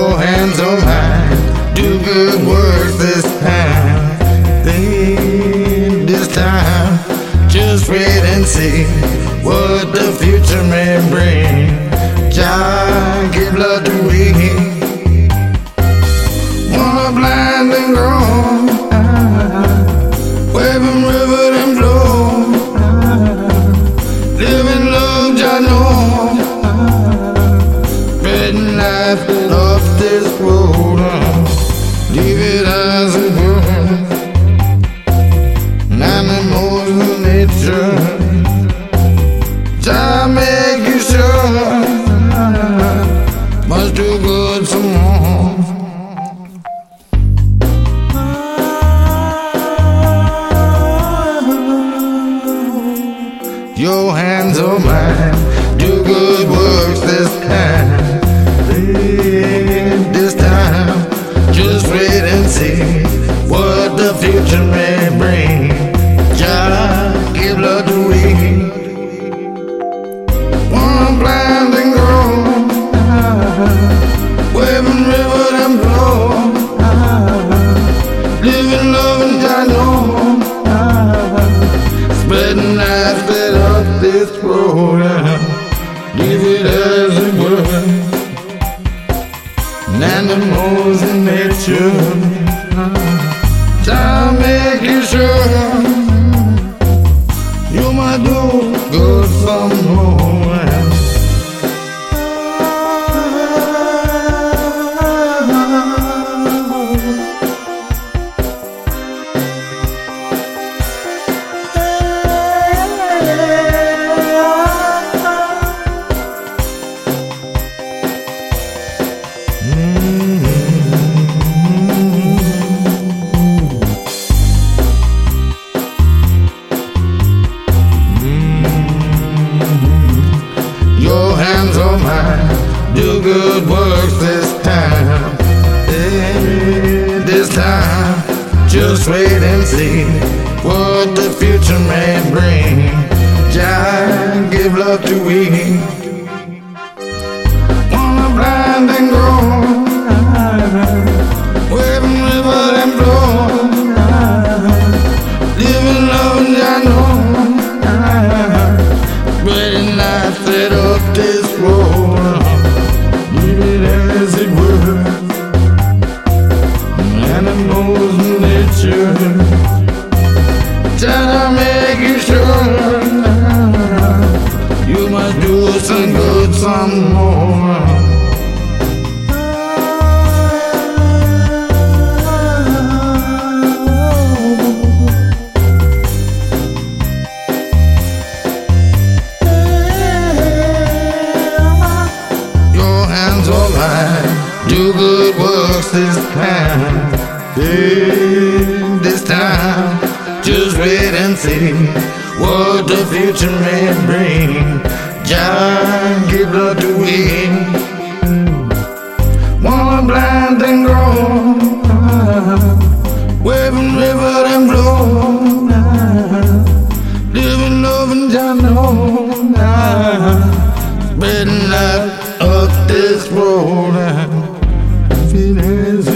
your hands on high. Do good works this time. Think this time. Just wait and see what the future may bring. Child, give love to me. Wanna blind and grow, wave and river and flow. Live in love, I know. Life off this road, leave it as it were. Not more than nature. Time make you sure. Must do good some more. Your hands are mine. Do good works this time. This time, just wait and see what the future may bring. Just give love to me. One blind and grow, waving river and blow, living love and I know, spreading life that up this road. Leave it as it were. Animals in nature, time making sure you might do good some more. Do good works this time. This time, just wait and see what the future may bring. Just give love to we. Wanna blind and grow, waving river and blow, living love and I know, spreading life that up this road. As it were, animals in nature, trying to make you sure you must do some good some more. Do good works this time. This time, just wait and see what the future may bring. Just give love to me. Wanna blind and grow, waving river and blow, living love and I know, spreading life up this road. It is